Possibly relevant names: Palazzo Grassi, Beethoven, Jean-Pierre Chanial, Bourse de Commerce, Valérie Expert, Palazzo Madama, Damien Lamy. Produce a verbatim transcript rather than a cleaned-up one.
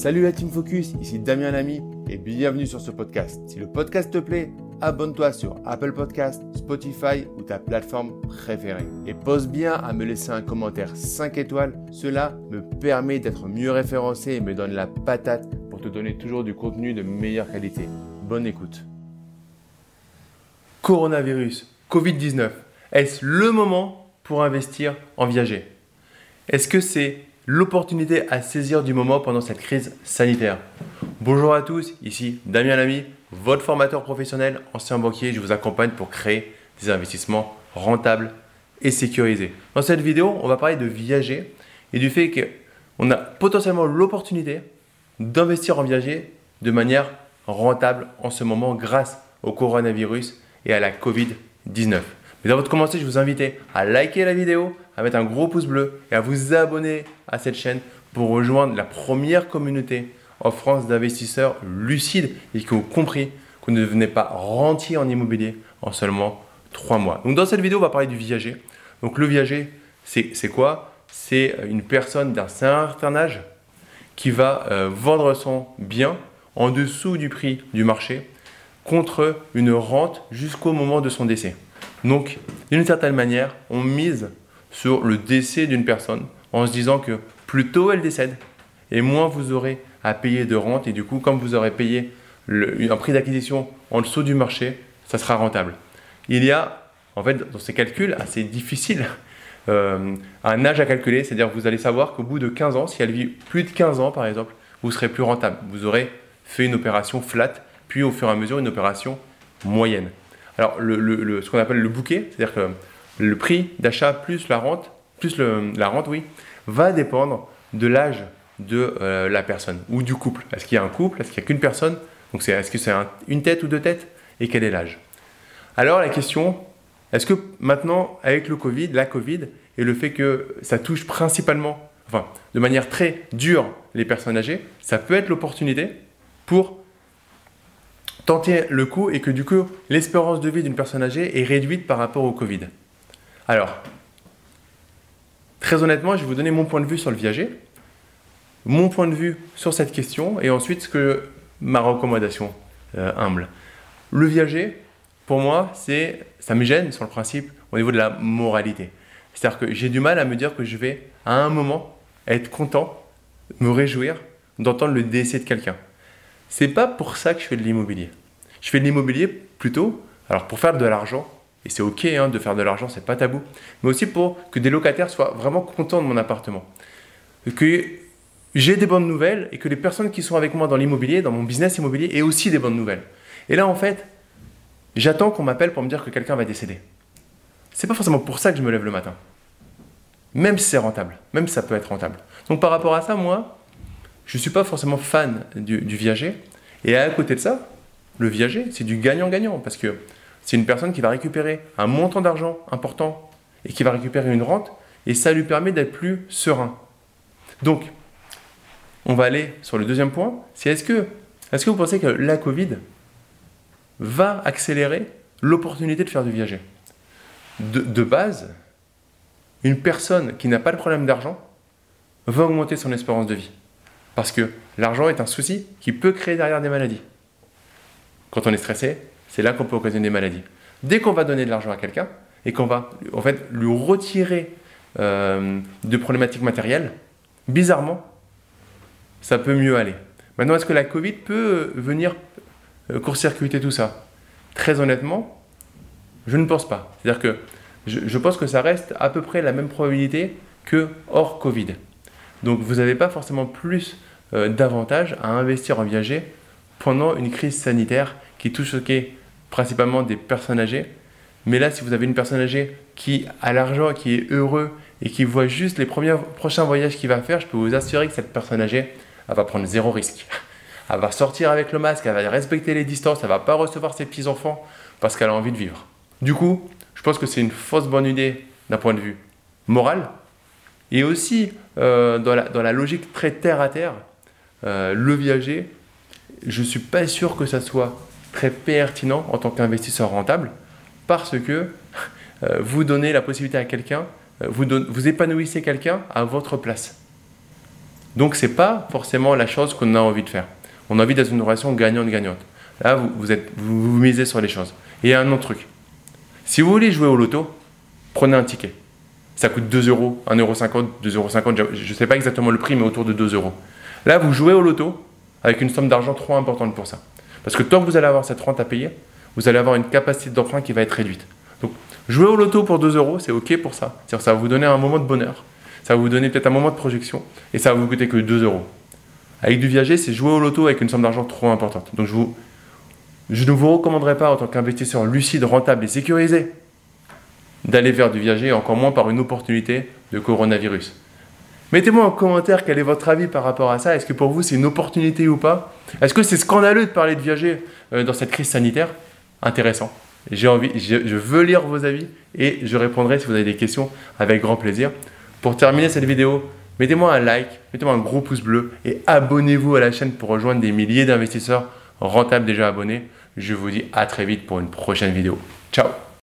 Salut la Team Focus, ici Damien Lamy et bienvenue sur ce podcast. Si le podcast te plaît, abonne-toi sur Apple Podcasts, Spotify ou ta plateforme préférée. Et pense bien à me laisser un commentaire cinq étoiles, cela me permet d'être mieux référencé et me donne la patate pour te donner toujours du contenu de meilleure qualité. Bonne écoute. Coronavirus, covid dix-neuf, est-ce le moment pour investir en viager? Est-ce que c'est l'opportunité à saisir du moment pendant cette crise sanitaire? Bonjour à tous, ici Damien Lamy, votre formateur professionnel, ancien banquier. Je vous accompagne pour créer des investissements rentables et sécurisés. Dans cette vidéo, on va parler de viager et du fait qu'on a potentiellement l'opportunité d'investir en viager de manière rentable en ce moment grâce au coronavirus et à la covid dix-neuf. Mais avant de commencer, je vous invite à liker la vidéo, à mettre un gros pouce bleu et à vous abonner à cette chaîne pour rejoindre la première communauté en France d'investisseurs lucides et qui ont compris qu'on ne devenait pas rentier en immobilier en seulement trois mois. Donc dans cette vidéo, on va parler du viager. Donc le viager, c'est, c'est quoi? C'est une personne d'un certain âge qui va euh, vendre son bien en dessous du prix du marché contre une rente jusqu'au moment de son décès. Donc, d'une certaine manière, on mise sur le décès d'une personne en se disant que plus tôt elle décède et moins vous aurez à payer de rente. Et du coup, comme vous aurez payé le, un prix d'acquisition en dessous du marché, ça sera rentable. Il y a, en fait, dans ces calculs assez difficiles, euh, un âge à calculer. C'est-à-dire que vous allez savoir qu'au bout de quinze ans, si elle vit plus de quinze ans par exemple, vous serez plus rentable. Vous aurez fait une opération flat, puis au fur et à mesure, une opération moyenne. Alors, le, le, le, ce qu'on appelle le bouquet, c'est-à-dire que le prix d'achat plus la rente, plus le, la rente, oui, va dépendre de l'âge de euh, la personne ou du couple. Est-ce qu'il y a un couple? Est-ce qu'il n'y a qu'une personne? Donc, c'est, est-ce que c'est un, une tête ou deux têtes? Et quel est l'âge? Alors, la question, est-ce que maintenant, avec le Covid, la Covid, et le fait que ça touche principalement, enfin, de manière très dure les personnes âgées, ça peut être l'opportunité pour tenter le coup et que du coup, l'espérance de vie d'une personne âgée est réduite par rapport au Covid. Alors, très honnêtement, je vais vous donner mon point de vue sur le viager, mon point de vue sur cette question et ensuite ce que ma recommandation euh, humble. Le viager, pour moi, c'est, ça me gêne sur le principe au niveau de la moralité. C'est-à-dire que j'ai du mal à me dire que je vais, à un moment, être content, me réjouir d'entendre le décès de quelqu'un. C'est pas pour ça que je fais de l'immobilier. Je fais de l'immobilier plutôt, alors pour faire de l'argent, et c'est ok hein, de faire de l'argent, c'est pas tabou, mais aussi pour que des locataires soient vraiment contents de mon appartement, que j'ai des bonnes nouvelles et que les personnes qui sont avec moi dans l'immobilier, dans mon business immobilier, aient aussi des bonnes nouvelles. Et là en fait, j'attends qu'on m'appelle pour me dire que quelqu'un va décéder. C'est pas forcément pour ça que je me lève le matin, même si c'est rentable, même si ça peut être rentable. Donc par rapport à ça, moi, je ne suis pas forcément fan du, du viager. Et à côté de ça, le viager, c'est du gagnant-gagnant parce que c'est une personne qui va récupérer un montant d'argent important et qui va récupérer une rente et ça lui permet d'être plus serein. Donc, on va aller sur le deuxième point. C'est est-ce que, est-ce que vous pensez que la Covid va accélérer l'opportunité de faire du viager? De, de base, une personne qui n'a pas de problème d'argent va augmenter son espérance de vie. Parce que l'argent est un souci qui peut créer derrière des maladies. Quand on est stressé, c'est là qu'on peut occasionner des maladies. Dès qu'on va donner de l'argent à quelqu'un et qu'on va en fait, lui retirer euh, de problématiques matérielles, bizarrement, ça peut mieux aller. Maintenant, est-ce que la Covid peut venir court-circuiter tout ça? Très honnêtement, je ne pense pas. C'est-à-dire que je, je pense que ça reste à peu près la même probabilité que hors Covid. Donc, vous n'avez pas forcément plus euh, d'avantages à investir en viager pendant une crise sanitaire qui touche okay, principalement des personnes âgées. Mais là, si vous avez une personne âgée qui a l'argent, qui est heureux et qui voit juste les premiers, prochains voyages qu'il va faire, je peux vous assurer que cette personne âgée, elle va prendre zéro risque. Elle va sortir avec le masque, elle va respecter les distances, elle ne va pas recevoir ses petits-enfants parce qu'elle a envie de vivre. Du coup, je pense que c'est une fausse bonne idée d'un point de vue moral. Et aussi, euh, dans, la, dans la logique très terre-à-terre, euh, le viager, je ne suis pas sûr que ça soit très pertinent en tant qu'investisseur rentable parce que euh, vous donnez la possibilité à quelqu'un, euh, vous, don- vous épanouissez quelqu'un à votre place. Donc c'est pas forcément la chose qu'on a envie de faire. On a envie d'être une relation gagnante-gagnante. Là, vous, vous, êtes, vous, vous misez sur les choses. Et il y a un autre truc. Si vous voulez jouer au loto, prenez un ticket. Ça coûte deux euros, un euro cinquante, deux euros cinquante, je ne sais pas exactement le prix, mais autour de deux euros. Là, vous jouez au loto avec une somme d'argent trop importante pour ça. Parce que tant que vous allez avoir cette rente à payer, vous allez avoir une capacité d'emprunt qui va être réduite. Donc, jouer au loto pour deux euros, c'est OK pour ça. C'est-à-dire, ça va vous donner un moment de bonheur, ça va vous donner peut-être un moment de projection, et ça va vous coûter que deux euros. Avec du viager, c'est jouer au loto avec une somme d'argent trop importante. Donc, je, vous, je ne vous recommanderais pas, en tant qu'investisseur lucide, rentable et sécurisé, d'aller vers du viager, encore moins par une opportunité de coronavirus. Mettez-moi en commentaire quel est votre avis par rapport à ça. Est-ce que pour vous, c'est une opportunité ou pas? Est-ce que c'est scandaleux de parler de viager euh, dans cette crise sanitaire? Intéressant. J'ai envie, je, je veux lire vos avis et je répondrai si vous avez des questions avec grand plaisir. Pour terminer cette vidéo, mettez-moi un like, mettez-moi un gros pouce bleu et abonnez-vous à la chaîne pour rejoindre des milliers d'investisseurs rentables déjà abonnés. Je vous dis à très vite pour une prochaine vidéo. Ciao!